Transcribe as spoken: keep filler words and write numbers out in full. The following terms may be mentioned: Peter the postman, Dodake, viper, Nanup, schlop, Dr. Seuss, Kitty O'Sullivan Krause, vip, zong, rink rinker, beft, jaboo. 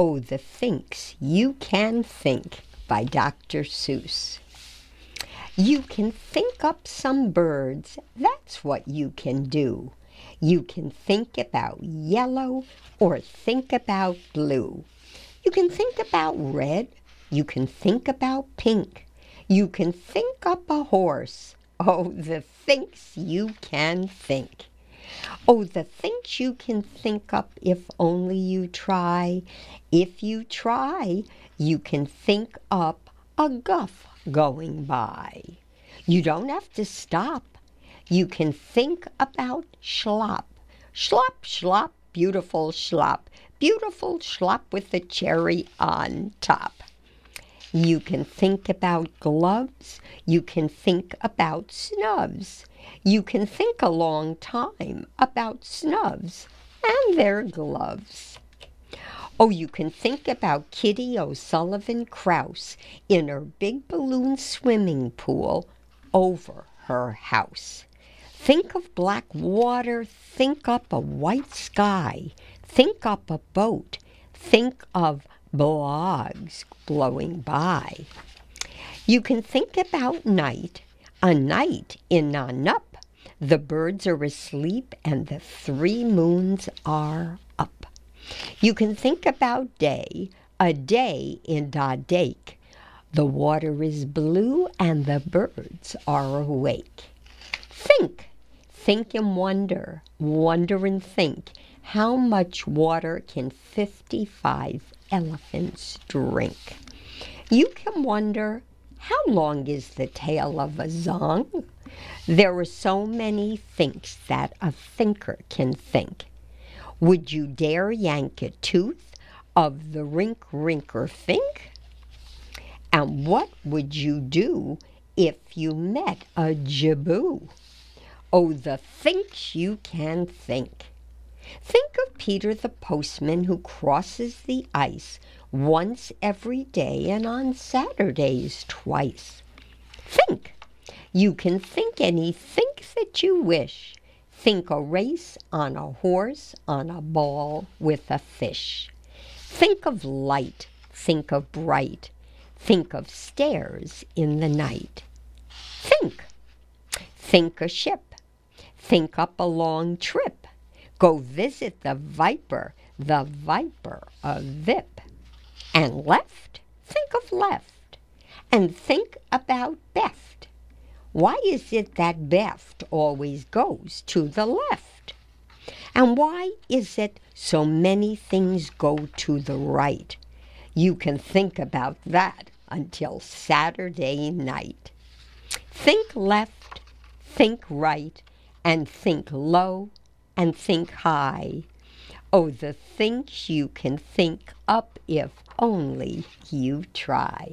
Oh, the Thinks You Can Think by Doctor Seuss. You can think up some birds, that's what you can do. You can think about yellow or think about blue. You can think about red, you can think about pink. You can think up a horse. Oh, the Thinks You Can Think. Oh, the things you can think up if only you try. If you try, you can think up a guff going by. You don't have to stop. You can think about schlop. Schlop, schlop, beautiful schlop. Beautiful schlop with the cherry on top. You can think about gloves. You can think about snubs. You can think a long time about snubs and their gloves. Oh, you can think about Kitty O'Sullivan Krause in her big balloon swimming pool over her house. Think of black water. Think up a white sky. Think up a boat. Think of blogs blowing by. You can think about night. A night in Nanup, the birds are asleep and the three moons are up. You can think about day, a day in Dodake, the water is blue and the birds are awake. Think, think and wonder, wonder and think, how much water can fifty-five elephants drink? You can wonder, how long is the tail of a zong? There are so many thinks that a thinker can think. Would you dare yank a tooth of the rink rinker think? And what would you do if you met a jaboo? Oh, the thinks you can think. Think of Peter the postman who crosses the ice once every day and on Saturdays twice. Think. You can think any think that you wish. Think a race on a horse, on a ball with a fish. Think of light. Think of bright. Think of stairs in the night. Think. Think a ship. Think up a long trip. Go visit the viper, the viper of vip. And left, think of left. And think about beft. Why is it that beft always goes to the left? And why is it so many things go to the right? You can think about that until Saturday night. Think left, think right, and think low. And think high. Oh, the things you can think up if only you try.